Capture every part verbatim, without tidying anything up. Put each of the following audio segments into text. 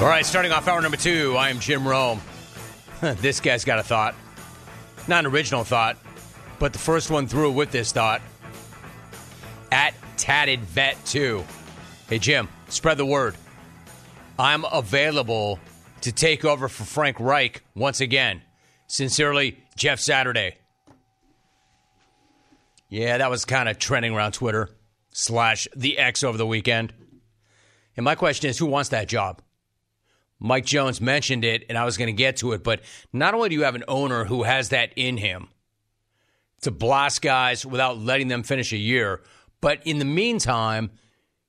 All right, starting off hour number two, I am Jim Rome. This guy's got a thought. Not an original thought, but the first one through with this thought. At Tatted Vet two. Hey, Jim, spread the word. I'm available to take over for Frank Reich once again. Sincerely, Jeff Saturday. Yeah, that was kind of trending around Twitter slash the X over the weekend. And my question is, who wants that job? Mike Jones mentioned it, and I was going to get to it, but not only do you have an owner who has that in him to blast guys without letting them finish a year, but in the meantime,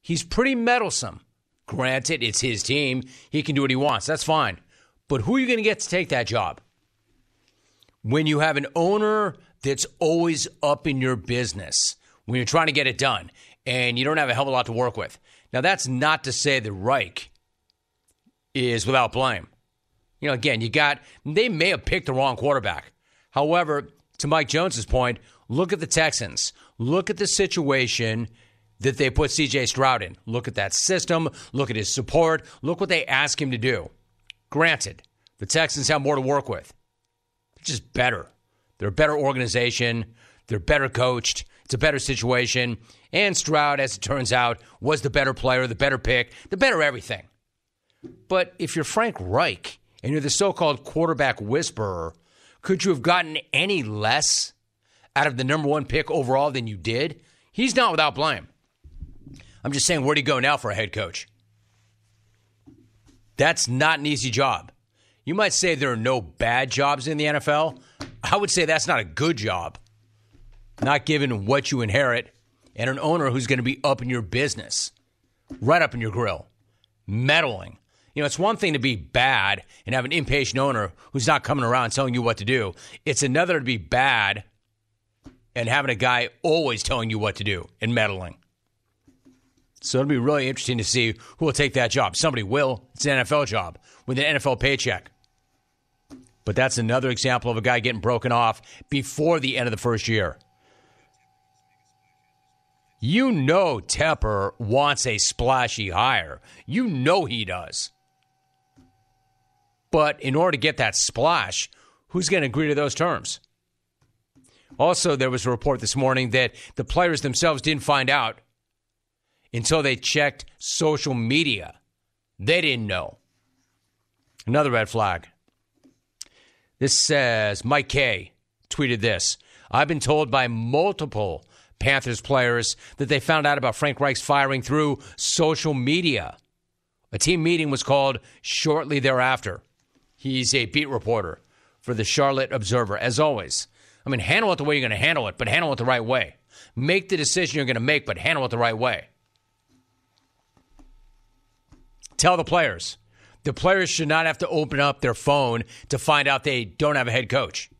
he's pretty meddlesome. Granted, it's his team. He can do what he wants. That's fine. But who are you going to get to take that job? When you have an owner that's always up in your business, when you're trying to get it done, and you don't have a hell of a lot to work with. Now, that's not to say that Reich is without blame. You know, again, you got, they may have picked the wrong quarterback. However, to Mike Jones's point, look at the Texans. Look at the situation that they put C J Stroud in. Look at that system. Look at his support. Look what they ask him to do. Granted, the Texans have more to work with. They're just better. They're a better organization. They're better coached. It's a better situation. And Stroud, as it turns out, was the better player, the better pick, the better everything. But if you're Frank Reich and you're the so-called quarterback whisperer, could you have gotten any less out of the number one pick overall than you did? He's not without blame. I'm just saying, where'd he go now for a head coach? That's not an easy job. You might say there are no bad jobs in the N F L. I would say that's not a good job, not given what you inherit and an owner who's going to be up in your business, right up in your grill, meddling. You know, it's one thing to be bad and have an impatient owner who's not coming around telling you what to do. It's another to be bad and having a guy always telling you what to do and meddling. So it'll be really interesting to see who will take that job. Somebody will. It's an N F L job with an N F L paycheck. But that's another example of a guy getting broken off before the end of the first year. You know Tepper wants a splashy hire. You know he does. But in order to get that splash, who's going to agree to those terms? Also, there was a report this morning that the players themselves didn't find out until they checked social media. They didn't know. Another red flag. This says, Mike K. tweeted this. I've been told by multiple Panthers players that they found out about Frank Reich's firing through social media. A team meeting was called shortly thereafter. He's a beat reporter for the Charlotte Observer. As always, I mean, handle it the way you're going to handle it, but handle it the right way. Make the decision you're going to make, but handle it the right way. Tell the players. The players should not have to open up their phone to find out they don't have a head coach.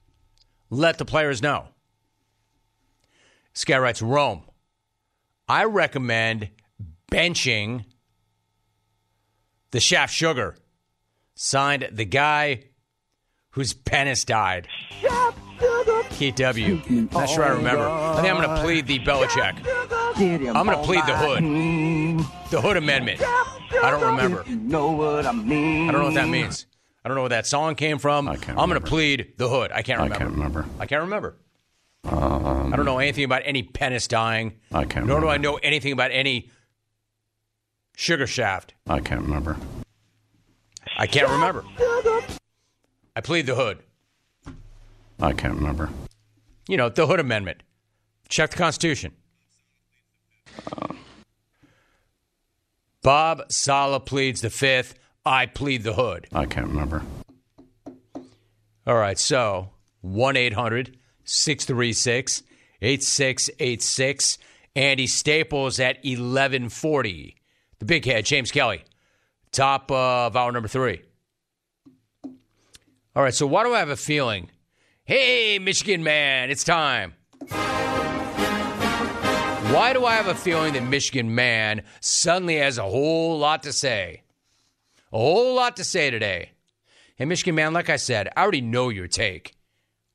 Let the players know. This guy writes, Rome, I recommend benching the Chef Sugar. Signed, the guy whose penis died. Chef Sugar. K W. Not sure I remember. I think I'm going to plead the Belichick. I'm going to plead the Hood. The Hood Amendment. I don't remember. I don't know what that means. I don't know where that song came from. I'm going to plead the Hood. I can't remember. I can't remember. I can't remember. Um, I don't know anything about any penis dying. I can't Nor remember. do I know anything about any sugar shaft. I can't remember. I can't remember. I plead the Hood. I can't remember. You know, the Hood Amendment. Check the Constitution. Uh, Bob Sala pleads the Fifth. I plead the Hood. I can't remember. All right, so one eight hundred six three six, eight six eight six. Andy Staples at eleven forty. The big head, James Kelly. Top of hour number three. All right, so why do I have a feeling? Hey, Michigan man, it's time. Why do I have a feeling that Michigan man suddenly has a whole lot to say? A whole lot to say today. Hey, Michigan man, like I said, I already know your take.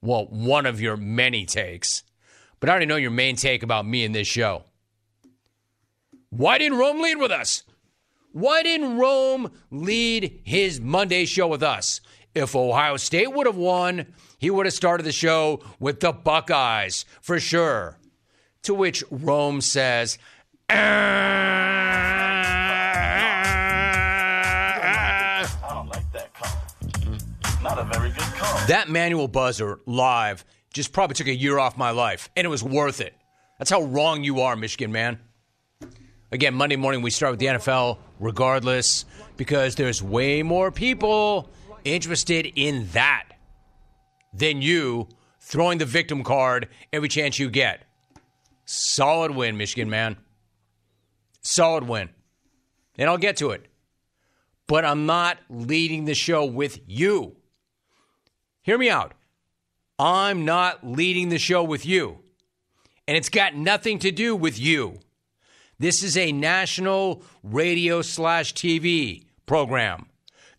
Well, one of your many takes. But I already know your main take about me in this show. Why didn't Rome lead with us? Why didn't Rome lead his Monday show with us? If Ohio State would have won, he would have started the show with the Buckeyes, for sure. To which Rome says, ah, ah, ah. I don't like that call. Not a very good call. That manual buzzer live just probably took a year off my life, and it was worth it. That's how wrong you are, Michigan, man. Again, Monday morning we start with the N F L regardless because there's way more people interested in that than you throwing the victim card every chance you get. Solid win, Michigan, man. Solid win. And I'll get to it. But I'm not leading the show with you. Hear me out. I'm not leading the show with you. And it's got nothing to do with you. This is a national radio slash T V program.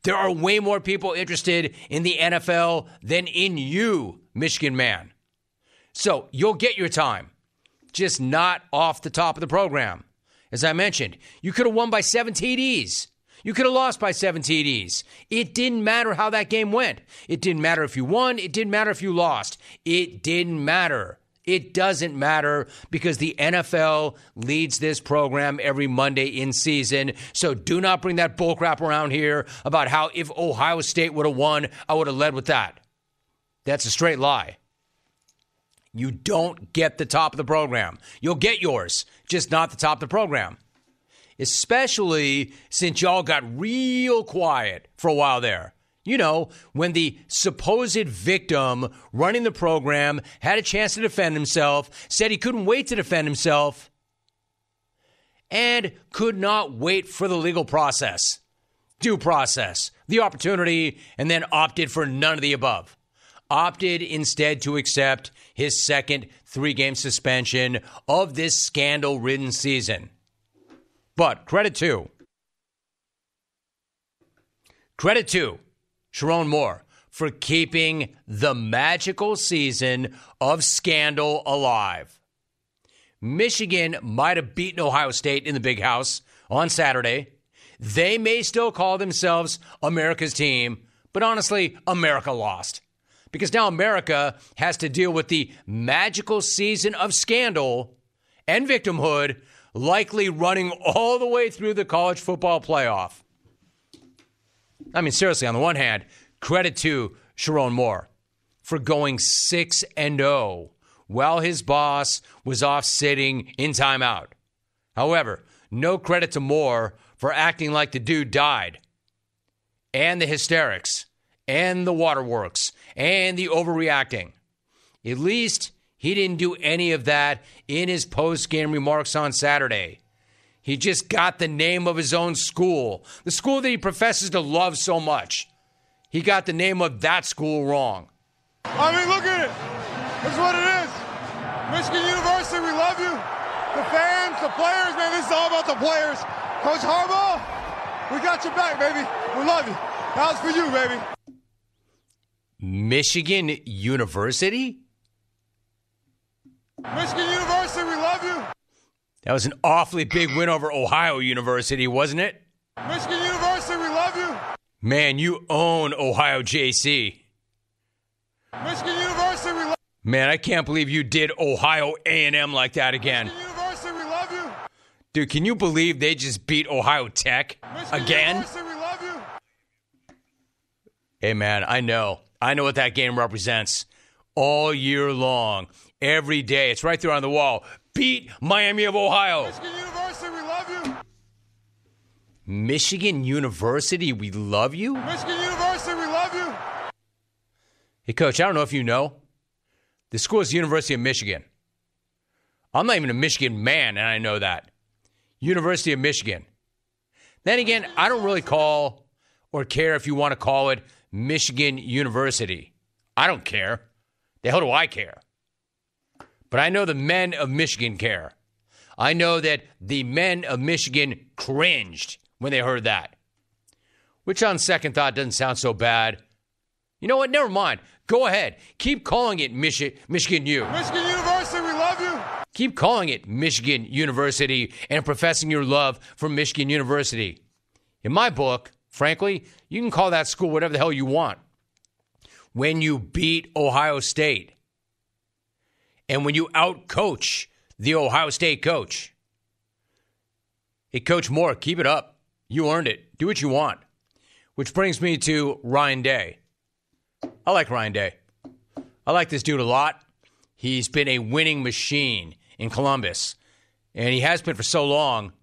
There are way more people interested in the N F L than in you, Michigan man. So you'll get your time, just not off the top of the program. As I mentioned, you could have won by seven T Ds. You could have lost by seven T Ds. It didn't matter how that game went. It didn't matter if you won. It didn't matter if you lost. It didn't matter. It doesn't matter because the N F L leads this program every Monday in season. So do not bring that bullcrap around here about how if Ohio State would have won, I would have led with that. That's a straight lie. You don't get the top of the program. You'll get yours, just not the top of the program. Especially since y'all got real quiet for a while there. You know, when the supposed victim running the program had a chance to defend himself, said he couldn't wait to defend himself, and could not wait for the legal process, due process, the opportunity, and then opted for none of the above. Opted instead to accept his second three-game suspension of this scandal-ridden season. But credit to, credit to, Sherrone Moore for keeping the magical season of scandal alive. Michigan might have beaten Ohio State in the Big House on Saturday. They may still call themselves America's team, but honestly, America lost. Because now America has to deal with the magical season of scandal and victimhood likely running all the way through the college football playoff. I mean, seriously, on the one hand, credit to Sherrone Moore for going six and oh while his boss was off sitting in timeout. However, no credit to Moore for acting like the dude died. And the hysterics, and the waterworks, and the overreacting. At least he didn't do any of that in his post-game remarks on Saturday. He just got the name of his own school, the school that he professes to love so much. He got the name of that school wrong. I mean, look at it. That's what it is. Michigan University, we love you. The fans, the players, man, this is all about the players. Coach Harbaugh, we got your back, baby. We love you. That was for you, baby. Michigan University? Michigan University, we love you. That was an awfully big win over Ohio University, wasn't it? Michigan University, we love you. Man, you own Ohio J C. Michigan University, we love you. Man, I can't believe you did Ohio A and M like that again. Michigan University, we love you. Dude, can you believe they just beat Ohio Tech Michigan again? University, we love you. Hey, man, I know. I know what that game represents. All year long, every day. It's right there on the wall. Beat Miami of Ohio. Michigan University, we love you. Michigan University, we love you? Michigan University, we love you. Hey, Coach, I don't know if you know. The school is the University of Michigan. I'm not even a Michigan man, and I know that. University of Michigan. Then again, I don't really call or care if you want to call it Michigan University. I don't care. The hell do I care? But I know the men of Michigan care. I know that the men of Michigan cringed when they heard that. Which on second thought doesn't sound so bad. You know what? Never mind. Go ahead. Keep calling it Michi- Michigan U. Michigan University, we love you. Keep calling it Michigan University and professing your love for Michigan University. In my book, frankly, you can call that school whatever the hell you want. When you beat Ohio State and when you outcoach the Ohio State coach, hey, Coach Moore, keep it up. You earned it. Do what you want. Which brings me to Ryan Day. I like Ryan Day. I like this dude a lot. He's been a winning machine in Columbus, and he has been for so long,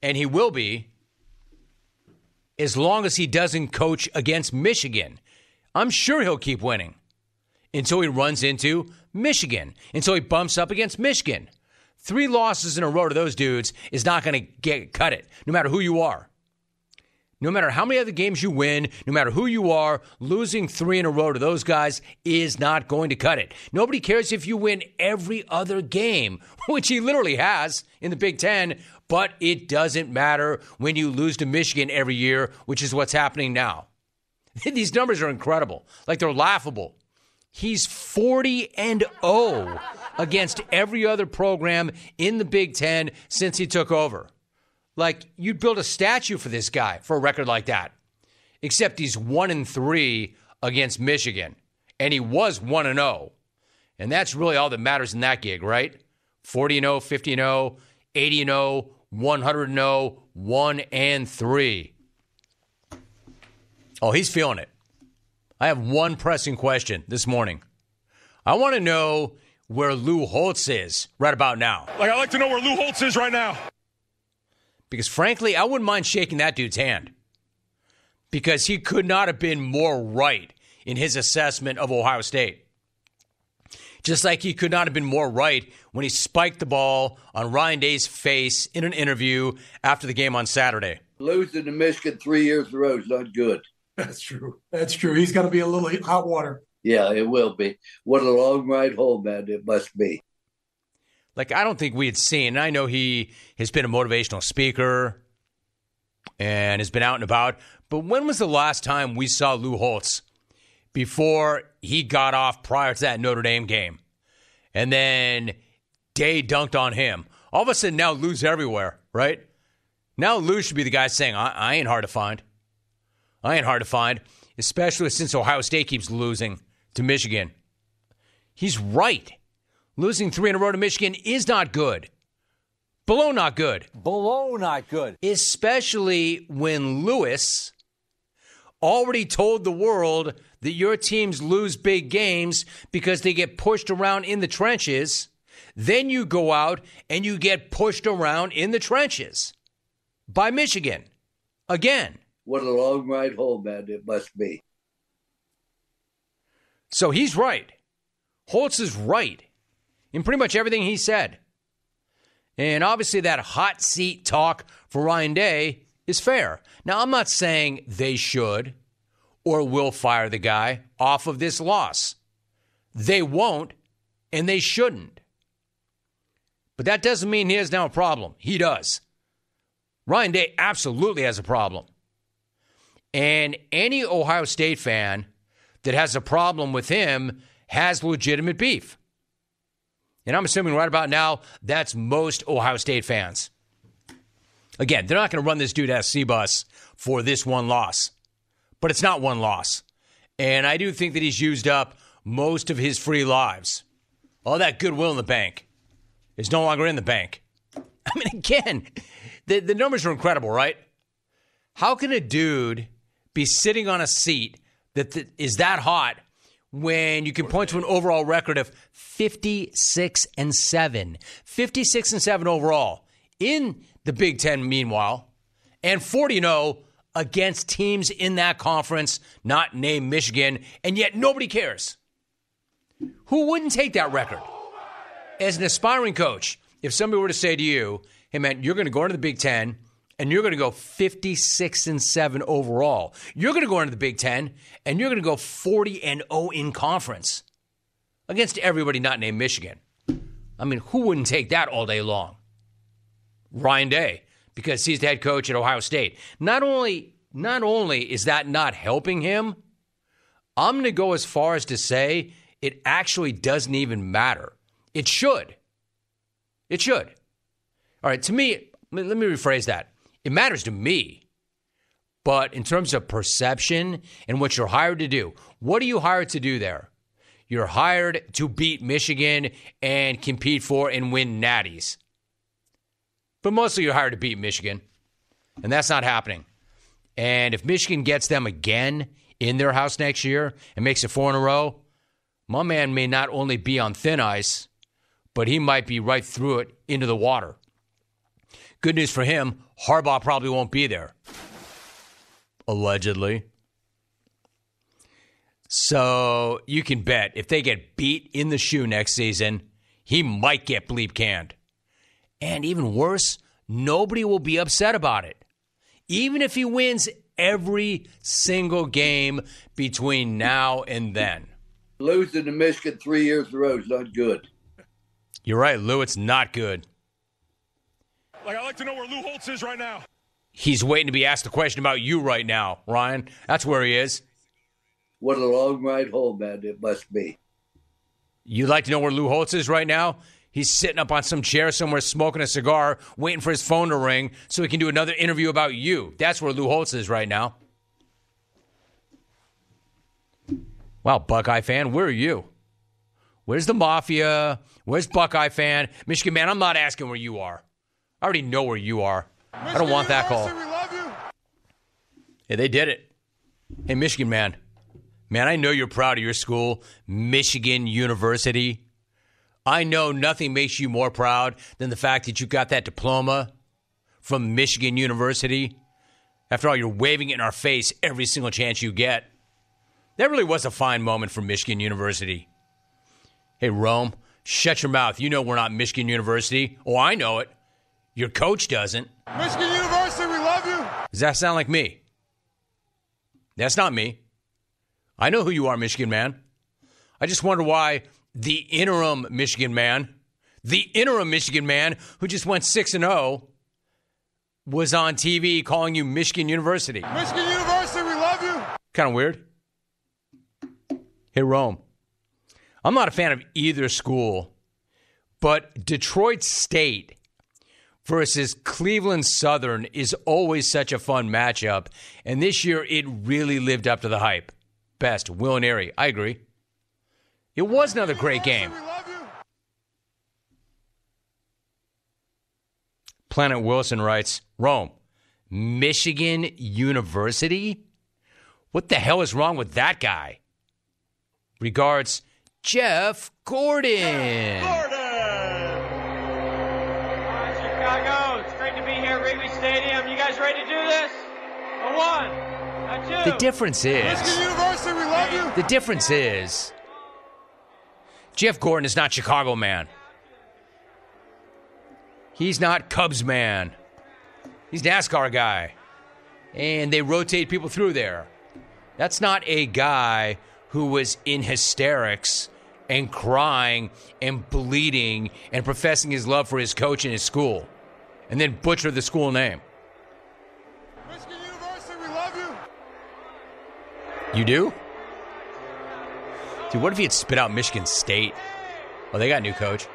and he will be as long as he doesn't coach against Michigan. I'm sure he'll keep winning until he runs into Michigan, until he bumps up against Michigan. Three losses in a row to those dudes is not going to get cut it, no matter who you are. No matter how many other games you win, no matter who you are, losing three in a row to those guys is not going to cut it. Nobody cares if you win every other game, which he literally has in the Big Ten, but it doesn't matter when you lose to Michigan every year, which is what's happening now. These numbers are incredible. Like, they're laughable. He's forty and oh against every other program in the Big Ten since he took over. Like, you'd build a statue for this guy for a record like that. Except he's one and three against Michigan. And he was one and oh. And that's really all that matters in that gig, right? forty and oh, fifty and oh, eighty and oh, one hundred and oh, one and three. Oh, he's feeling it. I have one pressing question this morning. I want to know where Lou Holtz is right about now. Like, I'd like to know where Lou Holtz is right now. Because, frankly, I wouldn't mind shaking that dude's hand. Because he could not have been more right in his assessment of Ohio State. Just like he could not have been more right when he spiked the ball on Ryan Day's face in an interview after the game on Saturday. Losing to Michigan three years in a row is not good. That's true. That's true. He's going to be a little hot water. Yeah, it will be. What a long ride home, man, it must be. Like, I don't think we had seen, and I know he has been a motivational speaker and has been out and about, but when was the last time we saw Lou Holtz before he got off prior to that Notre Dame game? And then Day dunked on him. All of a sudden, now Lou's everywhere, right? Now Lou should be the guy saying, I, I ain't hard to find. I ain't hard to find, especially since Ohio State keeps losing to Michigan. He's right. Losing three in a row to Michigan is not good. Below not good. Below not good. Especially when Lewis already told the world that your teams lose big games because they get pushed around in the trenches. Then you go out and you get pushed around in the trenches by Michigan. Again. What a long ride home, man, it must be. So he's right. Holtz is right in pretty much everything he said. And obviously that hot seat talk for Ryan Day is fair. Now, I'm not saying they should or will fire the guy off of this loss. They won't, and they shouldn't. But that doesn't mean he has now a problem. He does. Ryan Day absolutely has a problem. And any Ohio State fan that has a problem with him has legitimate beef. And I'm assuming right about now, that's most Ohio State fans. Again, they're not going to run this dude as C-Bus for this one loss. But it's not one loss. And I do think that he's used up most of his free lives. All that goodwill in the bank is no longer in the bank. I mean, again, the, the numbers are incredible, right? How can a dude be sitting on a seat that th- is that hot when you can point to an overall record of fifty-six and seven. fifty-six and seven overall in the Big Ten, meanwhile, and forty and oh against teams in that conference, not named Michigan, and yet nobody cares. Who wouldn't take that record? As an aspiring coach, if somebody were to say to you, hey, man, you're going to go into the Big Ten, and you're going to go fifty-six and seven overall. You're going to go into the Big Ten, and you're going to go forty and oh in conference against everybody not named Michigan. I mean, who wouldn't take that all day long? Ryan Day, because he's the head coach at Ohio State. Not only, not only is that not helping him, I'm going to go as far as to say it actually doesn't even matter. It should. It should. All right, to me, let me rephrase that. It matters to me. But in terms of perception and what you're hired to do, what are you hired to do there? You're hired to beat Michigan and compete for and win natties. But mostly you're hired to beat Michigan. And that's not happening. And if Michigan gets them again in their house next year and makes it four in a row, my man may not only be on thin ice, but he might be right through it into the water. Good news for him, Harbaugh probably won't be there. Allegedly. So you can bet if they get beat in the shoe next season, he might get bleep canned. And even worse, nobody will be upset about it. Even if he wins every single game between now and then. Losing to Michigan three years in a row is not good. You're right, Lou. It's not good. Like, I'd like to know where Lou Holtz is right now. He's waiting to be asked a question about you right now, Ryan. That's where he is. What a long ride home, man. It must be. You'd like to know where Lou Holtz is right now? He's sitting up on some chair somewhere smoking a cigar, waiting for his phone to ring so he can do another interview about you. That's where Lou Holtz is right now. Wow, Buckeye fan, where are you? Where's the Mafia? Where's Buckeye fan? Michigan man, I'm not asking where you are. I already know where you are. Michigan I don't want that call. We love you. Hey, they did it. Hey, Michigan man. Man, I know you're proud of your school, Michigan University. I know nothing makes you more proud than the fact that you got that diploma from Michigan University. After all, you're waving it in our face every single chance you get. That really was a fine moment for Michigan University. Hey, Rome, shut your mouth. You know we're not Michigan University. Oh, I know it. Your coach doesn't. Michigan University, we love you. Does that sound like me? That's not me. I know who you are, Michigan man. I just wonder why the interim Michigan man, the interim Michigan man who just went six and oh was on T V calling you Michigan University. Michigan University, we love you. Kind of weird. Hey, Rome. I'm not a fan of either school, but Detroit State versus Cleveland Southern is always such a fun matchup. And this year, it really lived up to the hype. Best, Will and Erie. I agree. It was another great game. Planet Wilson writes, Rome, Michigan University? What the hell is wrong with that guy? Regards, Jeff Gordon. Jeff Gordon. Hi, Chicago. It's great to be here at Wrigley Stadium. You guys ready to do this? A one, a two. The difference is, Michigan University, we love you. The difference is, Jeff Gordon is not Chicago man. He's not Cubs man. He's NASCAR guy. And they rotate people through there. That's not a guy who was in hysterics and crying and bleeding and professing his love for his coach and his school. And then butcher the school name. Michigan University, we love you. You do? Dude, what if he had spit out Michigan State? Oh, they got a new coach.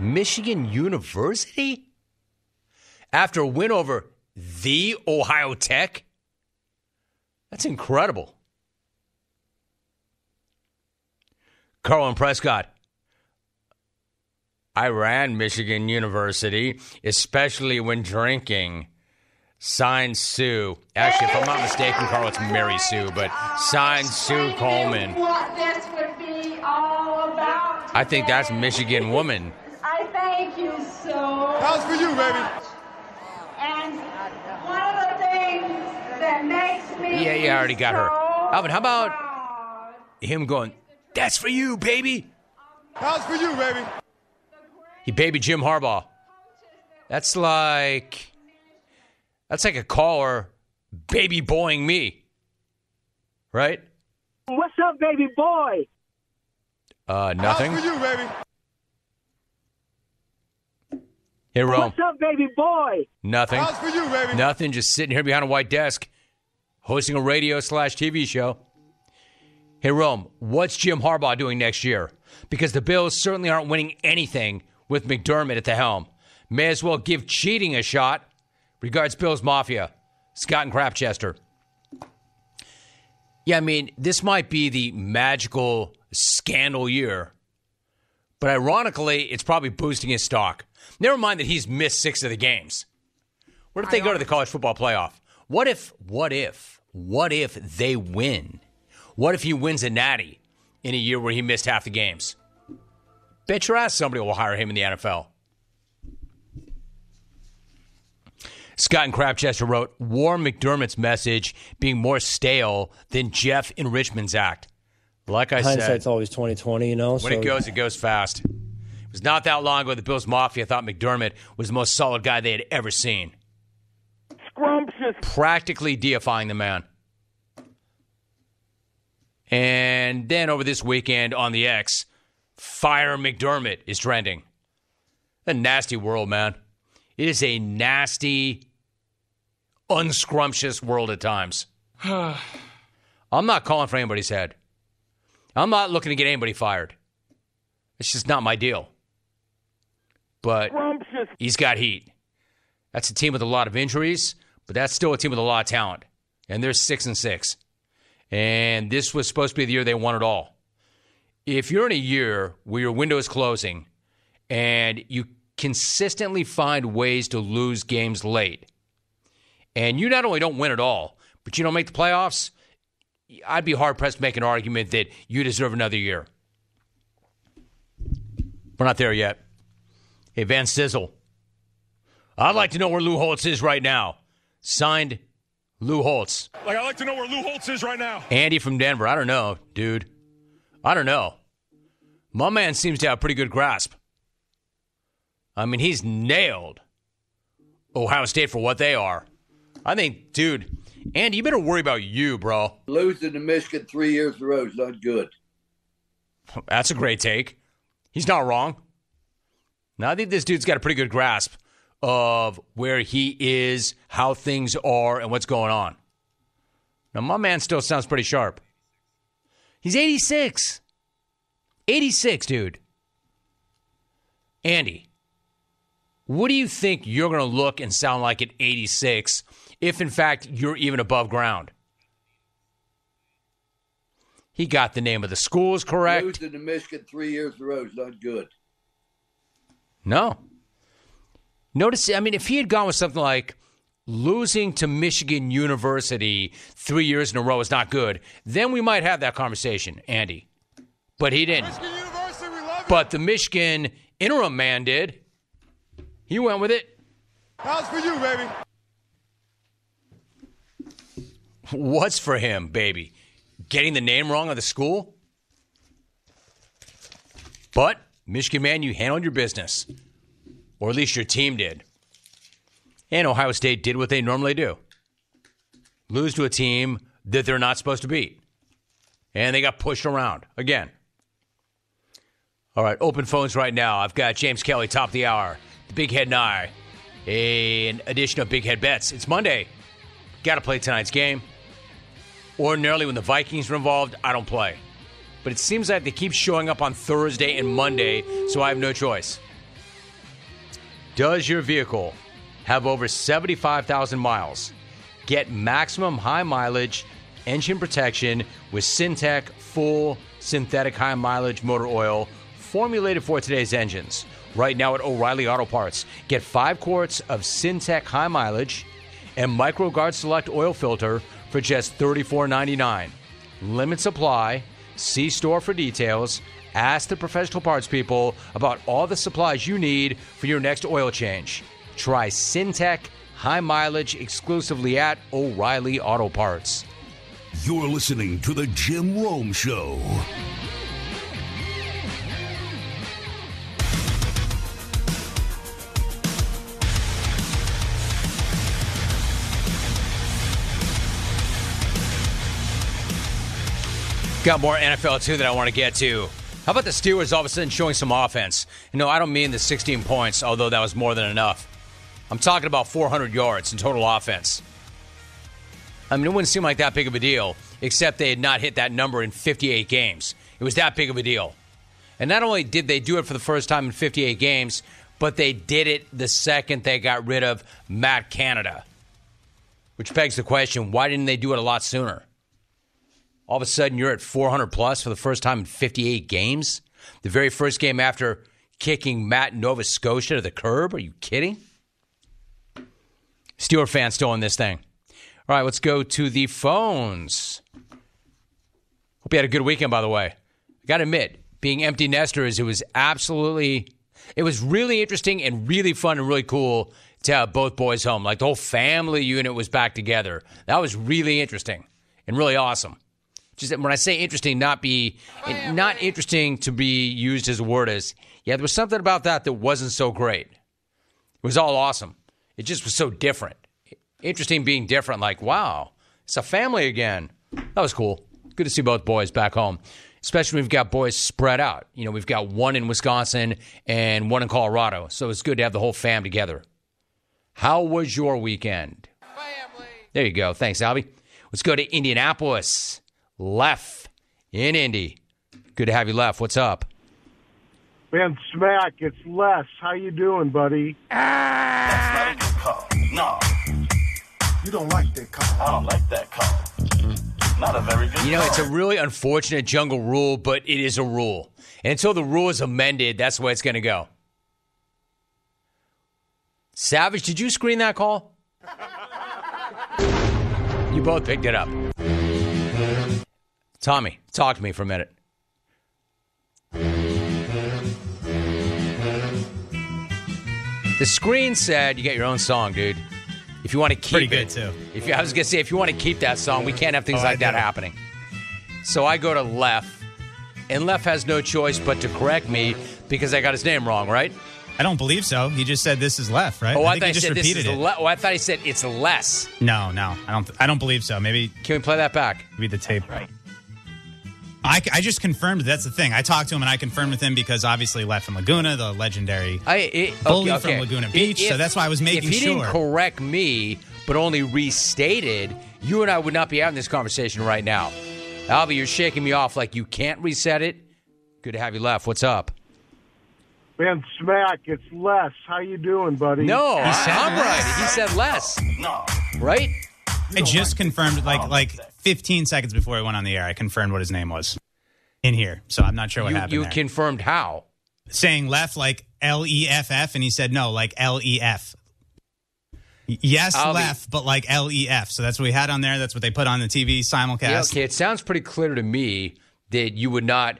Michigan University? After a win over the Ohio Tech? That's incredible. Carlin Prescott, I ran Michigan University, especially when drinking. Signed Sue. Actually, if I'm not mistaken, Carl, it's Mary Sue, but signed Sue Coleman. What this would be all about I think that's Michigan woman. I thank you so much. How's for you, baby? And one of the things that makes me Yeah, yeah, I already got her. Alvin, how about him going, that's for you, baby. How's for you, baby? He baby Jim Harbaugh. That's like, that's like a caller baby boying me, right? What's up, baby boy? Uh, nothing. How's for you, baby? Hey, Rome. What's up, baby boy? Nothing. How's for you, baby? Nothing. Just sitting here behind a white desk, hosting a radio slash T V show. Hey, Rome, what's Jim Harbaugh doing next year? Because the Bills certainly aren't winning anything with McDermott at the helm. May as well give cheating a shot Regards, Bills Mafia, Scott and Crapchester. Yeah, I mean, this might be the magical scandal year, but ironically, it's probably boosting his stock. Never mind that he's missed six of the games. What if they go to the college football playoff? What if, what if, what if they win? What if he wins a natty in a year where he missed half the games? Bet your ass somebody will hire him in the N F L. Scott and Crapchester wrote, Warren McDermott's message being more stale than Jeff in Richmond's act. Like I Hindsight's said. Hindsight's always twenty twenty, you know. When so. it goes, it goes fast. It was not that long ago the Bills Mafia thought McDermott was the most solid guy they had ever seen. Scrumptious. Practically deifying the man. And then over this weekend on the X, Fire McDermott is trending. A nasty world, man. It is a nasty, unscrumptious world at times. I'm not calling for anybody's head. I'm not looking to get anybody fired. It's just not my deal. But he's got heat. That's a team with a lot of injuries, but that's still a team with a lot of talent. And they're six and six. And this was supposed to be the year they won it all. If you're in a year where your window is closing and you consistently find ways to lose games late, and you not only don't win at all, but you don't make the playoffs, I'd be hard-pressed to make an argument that you deserve another year. We're not there yet. Hey, Van Sizzle, I'd like to know where Lou Holtz is right now. Signed, Lou Holtz. Like, I'd like to know where Lou Holtz is right now. Andy from Denver, I don't know, dude. I don't know. My man seems to have a pretty good grasp. I mean, he's nailed Ohio State for what they are. I think, dude, Andy, you better worry about you, bro. Losing to Michigan three years in a row is not good. That's a great take. He's not wrong. Now, I think this dude's got a pretty good grasp of where he is, how things are, and what's going on. Now, my man still sounds pretty sharp. He's eighty-six. eighty-six, dude. Andy, what do you think you're going to look and sound like at eighty-six if, in fact, you're even above ground? He got the name of the schools correct. Losing to Michigan three years in a row is not good. No. Notice, I mean, if he had gone with something like losing to Michigan University three years in a row is not good, then we might have that conversation, Andy. But he didn't. Michigan University, we love you. But the Michigan interim man did. He went with it. How's for you, baby? What's for him, baby? Getting the name wrong of the school? But, Michigan man, you handled your business. Or at least your team did. And Ohio State did what they normally do. Lose to a team that they're not supposed to beat. And they got pushed around. Again. All right, open phones right now. I've got James Kelly, top of the hour. The Big Head and I, an edition of Big Head Bets. It's Monday. Got to play tonight's game. Ordinarily, when the Vikings are involved, I don't play. But it seems like they keep showing up on Thursday and Monday, so I have no choice. Does your vehicle have over seventy-five thousand miles? Get maximum high mileage engine protection with Syntec Full Synthetic High Mileage Motor Oil formulated for today's engines. Right now at O'Reilly Auto Parts, get five quarts of Syntec High Mileage and MicroGuard Select Oil Filter for just thirty-four ninety-nine. Limits apply. See store for details. Ask the professional parts people about all the supplies you need for your next oil change. Try Syntec High Mileage exclusively at O'Reilly Auto Parts. You're listening to The Jim Rome Show. Got more N F L, too, that I want to get to. How about the Steelers all of a sudden showing some offense? No, I don't mean the sixteen points, although that was more than enough. I'm talking about four hundred yards in total offense. I mean, it wouldn't seem like that big of a deal, except they had not hit that number in fifty-eight games. It was that big of a deal. And not only did they do it for the first time in fifty-eight games, but they did it the second they got rid of Matt Canada. Which begs the question, why didn't they do it a lot sooner? All of a sudden, you're at four hundred plus for the first time in fifty-eight games. The very first game after kicking Matt Nova Scotia to the curb. Are you kidding? Steeler fans still in this thing. All right, let's go to the phones. Hope you had a good weekend, by the way. I got to admit, being empty nesters, it was absolutely, it was really interesting and really fun and really cool to have both boys home. Like the whole family unit was back together. That was really interesting and really awesome. Just when I say interesting, not be not interesting to be used as a word as, yeah, there was something about that that wasn't so great. It was all awesome. It just was so different. Interesting being different, like, wow, it's a family again. That was cool. Good to see both boys back home, especially when we've got boys spread out. You know, we've got one in Wisconsin and one in Colorado, so it's good to have the whole fam together. How was your weekend? Family. There you go. Thanks, Albie. Let's go to Indianapolis. Lef in Indy. Good to have you, Lef. What's up? Man, Smack, it's Les. How you doing, buddy? Ah! That's not a good call. No. You don't like that call. I don't like that call. Not a very good call. You know, call. It's a really unfortunate jungle rule, but it is a rule. And until the rule is amended, that's the way it's going to go. Savage, did you screen that call? You both picked it up. Tommy, talk to me for a minute. The screen said, you got your own song, dude. If you want to keep Pretty good, it, too. If you, I was going to say, if you want to keep that song, we can't have things oh, like I that know. happening. So I go to Lef, and Lef has no choice but to correct me because I got his name wrong, right? I don't believe so. He just said this is Lef, right? Oh, I, I thought he just said repeated this is le- Oh, I thought he said it's less. No, no, I don't. Th- I don't believe so. Maybe can we play that back? Read the tape, right? I, I just confirmed that's the thing. I talked to him and I confirmed with him because obviously Lef from Laguna, the legendary I, it, bully okay, okay. from Laguna Beach. If, so that's why I was making sure. If he sure. didn't correct me, but only restated, you and I would not be having this conversation right now. Albie, you're shaking me off like you can't reset it. Good to have you, Lef. What's up? Man, Smack, it's Les. How you doing, buddy? No, he said I'm less. right. He said Les. No. Right? I just like confirmed, like, oh, like fifteen seconds before we went on the air, I confirmed what his name was in here. So I'm not sure what you, happened You there. Confirmed how? Saying Lef, like L E F F, and he said no, like L E F. Yes, I'll Lef, be- but like L E F. So that's what we had on there. That's what they put on the T V simulcast. Yeah, okay, it sounds pretty clear to me that you would not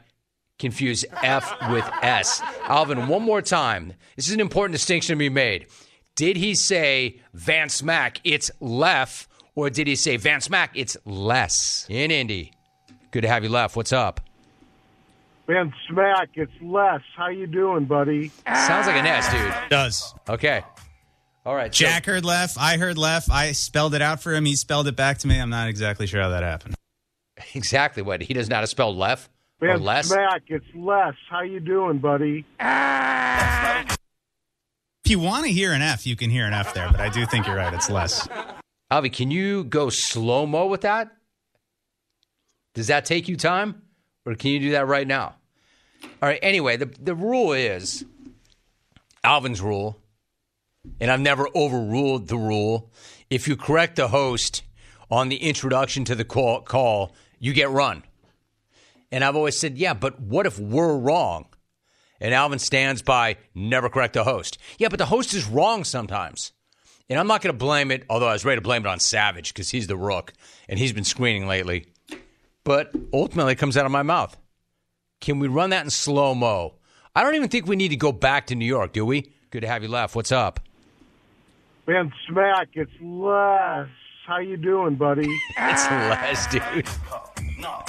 confuse F with S. Alvin, one more time. This is an important distinction to be made. Did he say Van Smack, it's Lef, or did he say Van Smack, it's less? In Indy. Good to have you, Lef. What's up? Van Smack, it's less. How you doing, buddy? Sounds like an S, dude. It does. Okay. All right. Jack so- heard Lef. I heard Lef. I spelled it out for him. He spelled it back to me. I'm not exactly sure how that happened. Exactly what? He doesn't know how to spell Lef? Man, less? Smack, it's less. How you doing, buddy? If you want to hear an F, you can hear an F there, but I do think you're right. It's less. Alvie, can you go slow-mo with that? Does that take you time, or can you do that right now? All right, anyway, the, the rule is Alvin's rule, and I've never overruled the rule. If you correct the host on the introduction to the call, call you get run. And I've always said, yeah, but what if we're wrong? And Alvin stands by, never correct the host. Yeah, but the host is wrong sometimes. And I'm not going to blame it, although I was ready to blame it on Savage because he's the rook and he's been screening lately. But ultimately, it comes out of my mouth. Can we run that in slow-mo? I don't even think we need to go back to New York, do we? Good to have you, Lef. What's up? Man, Smack, it's Les. How you doing, buddy? It's Les, dude. Oh, no.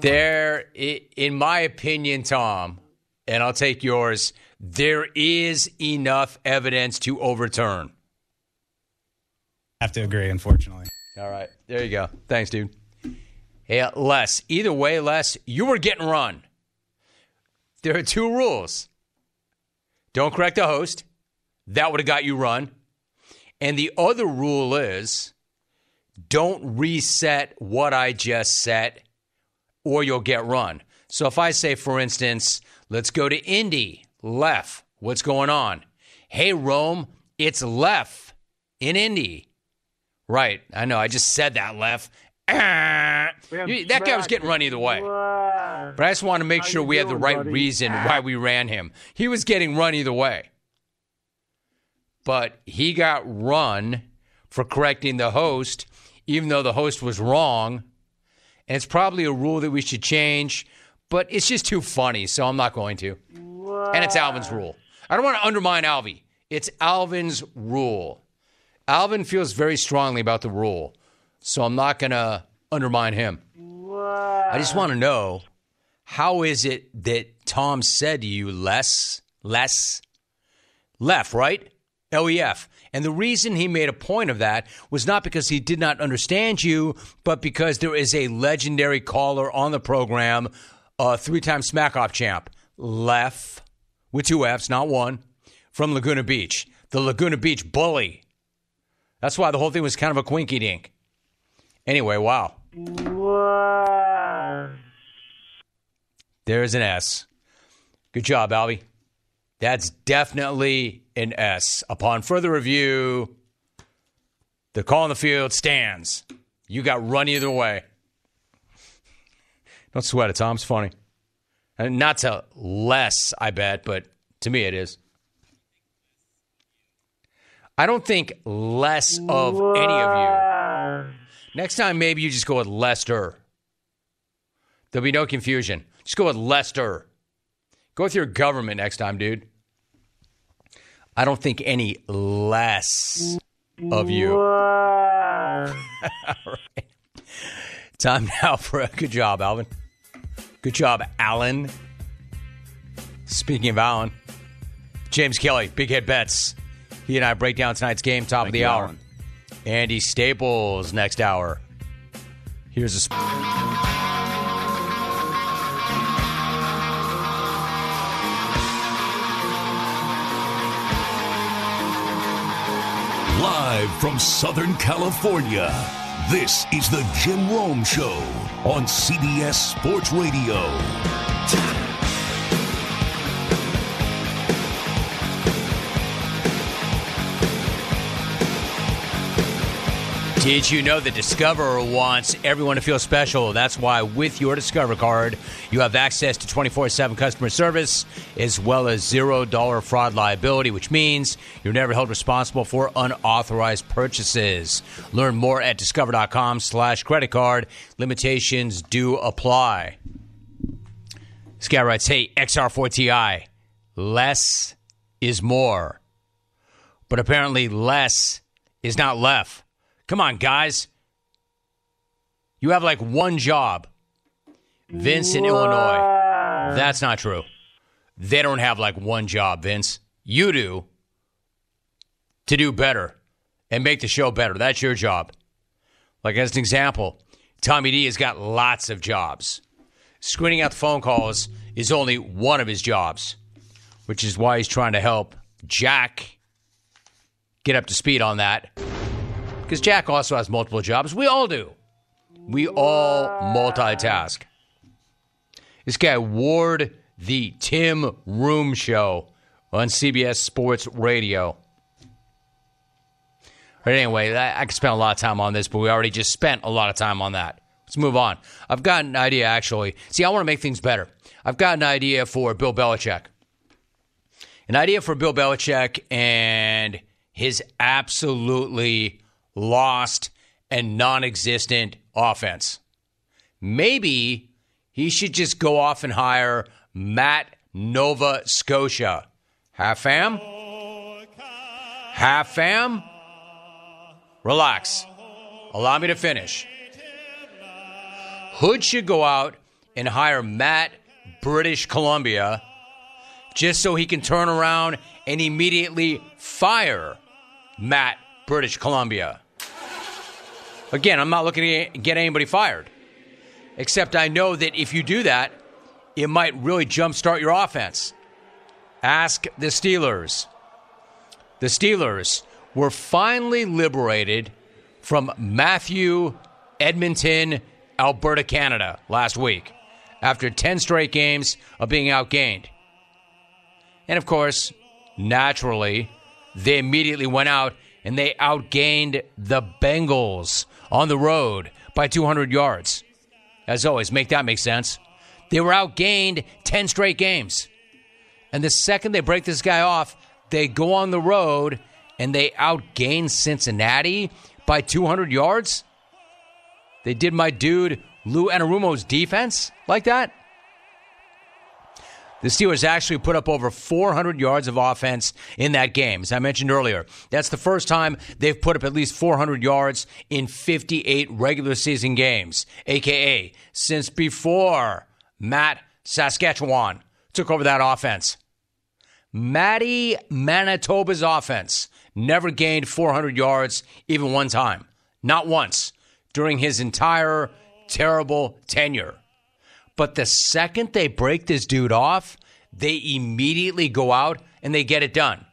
There, in my opinion, Tom, and I'll take yours, there is enough evidence to overturn. I have to agree, unfortunately. All right. There you go. Thanks, dude. Hey, Les, either way, Les, you were getting run. There are two rules. Don't correct the host. That would have got you run. And the other rule is don't reset what I just said, or you'll get run. So if I say, for instance, let's go to Indy, Lef, What's going on? Hey, Rome, it's Lef in Indy. Right. I know. I just said that, Lef. You, that guy was getting run either way. But I just want to make sure we had the right reason why we ran him. He was getting run either way. But he got run for correcting the host, even though the host was wrong. And it's probably a rule that we should change. But it's just too funny, so I'm not going to. And it's Alvin's rule. I don't want to undermine Alvy. It's Alvin's rule. Alvin feels very strongly about the rule, so I'm not going to undermine him. Wow. I just want to know, how is it that Tom said to you, less, less, left, right? L E F. And the reason he made a point of that was not because he did not understand you, but because there is a legendary caller on the program, a three-time smack-off champ, Lef, with two Fs, not one, from Laguna Beach. The Laguna Beach bully. That's why the whole thing was kind of a quinky dink. Anyway, wow. Wow. There's an S. Good job, Albie. That's definitely an S. Upon further review, the call on the field stands. You got run either way. Don't sweat it, Tom. It's funny. And not to less, I bet, but to me it is. I don't think less of Whoa. Any of you. Next time, maybe you just go with Lester. There'll be no confusion. Just go with Lester. Go with your government next time, dude. I don't think any less of you. All right. Time now for a good job, Alvin. Good job, Alan. Speaking of Alan, James Kelly, Big Head Bets. He and I break down tonight's game, top Thank of the hour. Alan. Andy Staples, next hour. Here's a... Sp- Live from Southern California, this is the Jim Rome Show on C B S Sports Radio. Did you know that Discover wants everyone to feel special? That's why with your Discover card, you have access to twenty-four seven customer service as well as zero dollars fraud liability, which means you're never held responsible for unauthorized purchases. Learn more at discover.com slash credit card. Limitations do apply. This guy writes, hey, X R four T I, less is more. But apparently less is not left. Come on, guys. You have like one job. Vince in Illinois. That's not true. They don't have like one job, Vince. You do to do better and make the show better. That's your job. Like as an example, Tommy D has got lots of jobs. Screening out the phone calls is only one of his jobs, which is why he's trying to help Jack get up to speed on that. Because Jack also has multiple jobs. We all do. We all multitask. This guy, Ward, the Tim Rome Show on C B S Sports Radio. All right, anyway, I, I could spend a lot of time on this, but we already just spent a lot of time on that. Let's move on. I've got an idea, actually. See, I want to make things better. I've got an idea for Bill Belichick. An idea for Bill Belichick and his absolutely... lost and non-existent offense. Maybe he should just go off and hire Matt Nova Scotia. Half fam? Half fam? Relax. Allow me to finish. Hood should go out and hire Matt British Columbia just so he can turn around and immediately fire Matt British Columbia. Again, I'm not looking to get anybody fired, except I know that if you do that, it might really jumpstart your offense. Ask the Steelers. The Steelers were finally liberated from Matthew, Edmonton, Alberta, Canada last week after ten straight games of being outgained. And of course, naturally, they immediately went out and they outgained the Bengals on the road by two hundred yards. As always, make that make sense. They were outgained ten straight games. And the second they break this guy off, they go on the road and they outgain Cincinnati by two hundred yards. They did my dude Lou Anarumo's defense like that. The Steelers actually put up over four hundred yards of offense in that game, as I mentioned earlier. That's the first time they've put up at least four hundred yards in fifty-eight regular season games, a k a since before Matt Saskatchewan took over that offense. Matty Manitoba's offense never gained four hundred yards even one time. Not once during his entire terrible tenure. But the second they break this dude off, they immediately go out and they get it done.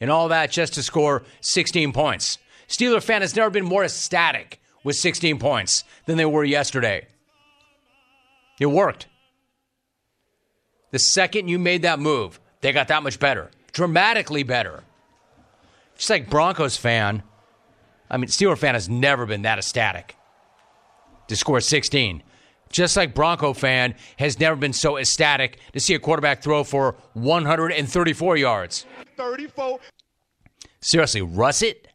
And all that just to score sixteen points. Steeler fan has never been more ecstatic with sixteen points than they were yesterday. It worked. The second you made that move, they got that much better. Dramatically better. Just like Broncos fan, I mean, Steeler fan has never been that ecstatic to score sixteen. Just like Bronco fan has never been so ecstatic to see a quarterback throw for one hundred thirty-four yards. thirty-four. Seriously, Russet?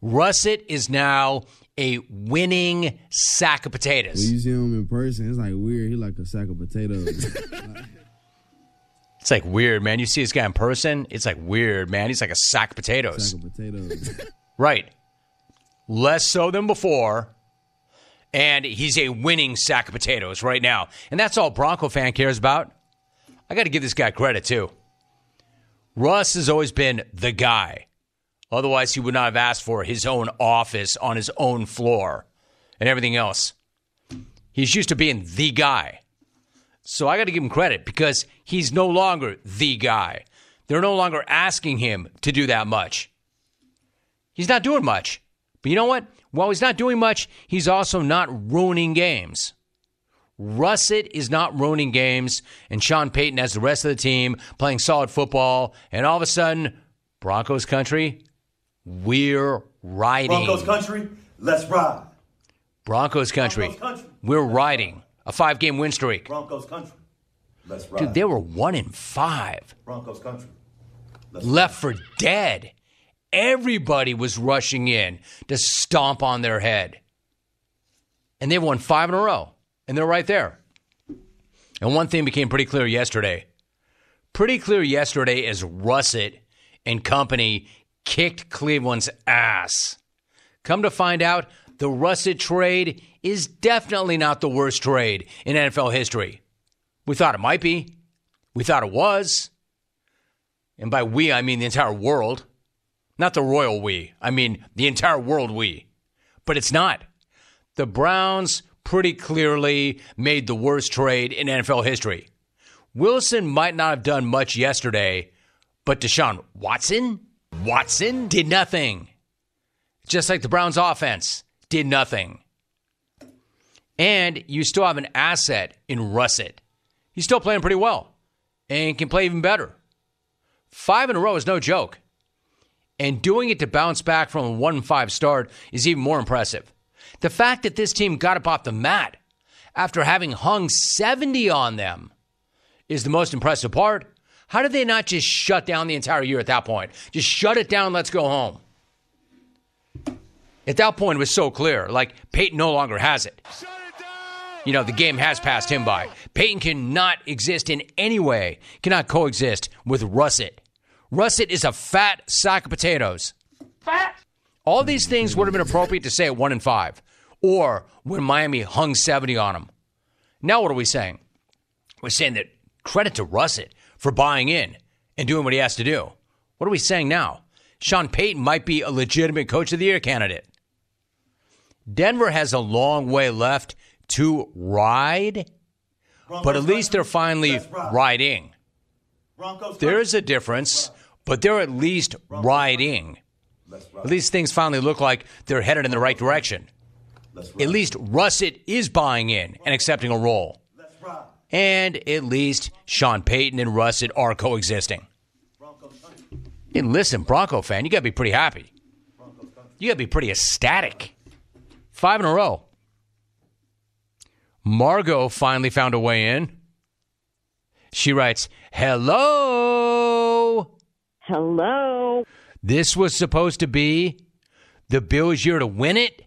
Russet is now a winning sack of potatoes. When you see him in person, it's like weird. He's like a sack of potatoes. It's like weird, man. You see this guy in person, it's like weird, man. He's like a sack of potatoes. Sack of potatoes. Right. Less so than before. And he's a winning sack of potatoes right now. And that's all Bronco fan cares about. I got to give this guy credit, too. Russ has always been the guy. Otherwise, he would not have asked for his own office on his own floor and everything else. He's used to being the guy. So I got to give him credit because he's no longer the guy. They're no longer asking him to do that much. He's not doing much. But you know what? While he's not doing much, he's also not ruining games. Russet is not ruining games, and Sean Payton has the rest of the team playing solid football, and all of a sudden, Broncos country, we're riding. Broncos country, let's ride. Broncos country, Broncos country. We're riding a five-game win streak. Broncos country, let's ride. Dude, they were one in five. Broncos country, let's left ride. For dead. Everybody was rushing in to stomp on their head. And they've won five in a row. And they're right there. And one thing became pretty clear yesterday. Pretty clear yesterday as Russet and company kicked Cleveland's ass. Come to find out, the Russet trade is definitely not the worst trade in N F L history. We thought it might be. We thought it was. And by we, I mean the entire world. Not the royal we. I mean, the entire world we. But it's not. The Browns pretty clearly made the worst trade in N F L history. Wilson might not have done much yesterday, but Deshaun Watson? Watson did nothing. Just like the Browns' offense did nothing. And you still have an asset in Russet. He's still playing pretty well and can play even better. Five in a row is no joke. And doing it to bounce back from a one and five start is even more impressive. The fact that this team got up off the mat after having hung seventy on them is the most impressive part. How did they not just shut down the entire year at that point? Just shut it down, let's go home. At that point, it was so clear. Like, Peyton no longer has it. You know, the game has passed him by. Peyton cannot exist in any way, cannot coexist with Russet. Russet is a fat sack of potatoes. Fat. All these things would have been appropriate to say at one and five, or when Miami hung seventy on them. Now what are we saying? We're saying that credit to Russet for buying in and doing what he has to do. What are we saying now? Sean Payton might be a legitimate coach of the year candidate. Denver has a long way left to ride, but at least they're finally riding. There is a difference, but they're at least riding. At least things finally look like they're headed in the right direction. At least Russet is buying in and accepting a role. And at least Sean Payton and Russet are coexisting. And listen, Bronco fan, you got to be pretty happy. You got to be pretty ecstatic. Five in a row. Margot finally found a way in. She writes, hello. Hello. This was supposed to be the Bills' year to win it.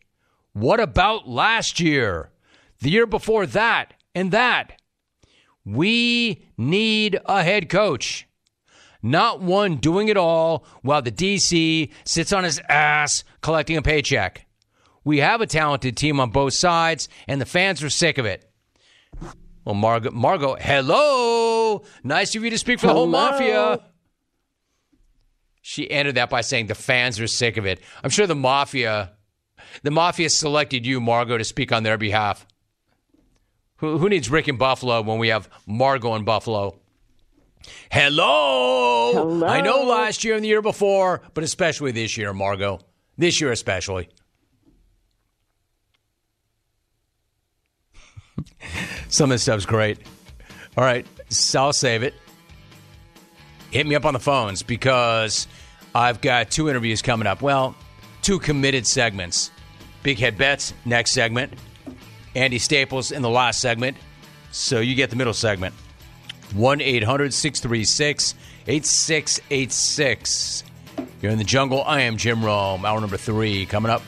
What about last year? The year before that and that. We need a head coach. Not one doing it all while the D C sits on his ass collecting a paycheck. We have a talented team on both sides, and the fans are sick of it. Well, Margo, Margo, hello. Nice of you to speak for hello. The whole mafia. She ended that by saying the fans are sick of it. I'm sure the mafia, the mafia selected you, Margo, to speak on their behalf. Who, who needs Rick in Buffalo when we have Margo in Buffalo? Hello. Hello. I know last year and the year before, but especially this year, Margo. This year especially. Some of this stuff's great. All right, so I'll save it. Hit me up on the phones because I've got two interviews coming up. Well, two committed segments. Big Head Bets, next segment. Andy Staples in the last segment. So you get the middle segment. one eight hundred six three six eight six eight six. You're in the jungle. I am Jim Rome. Hour number three coming up.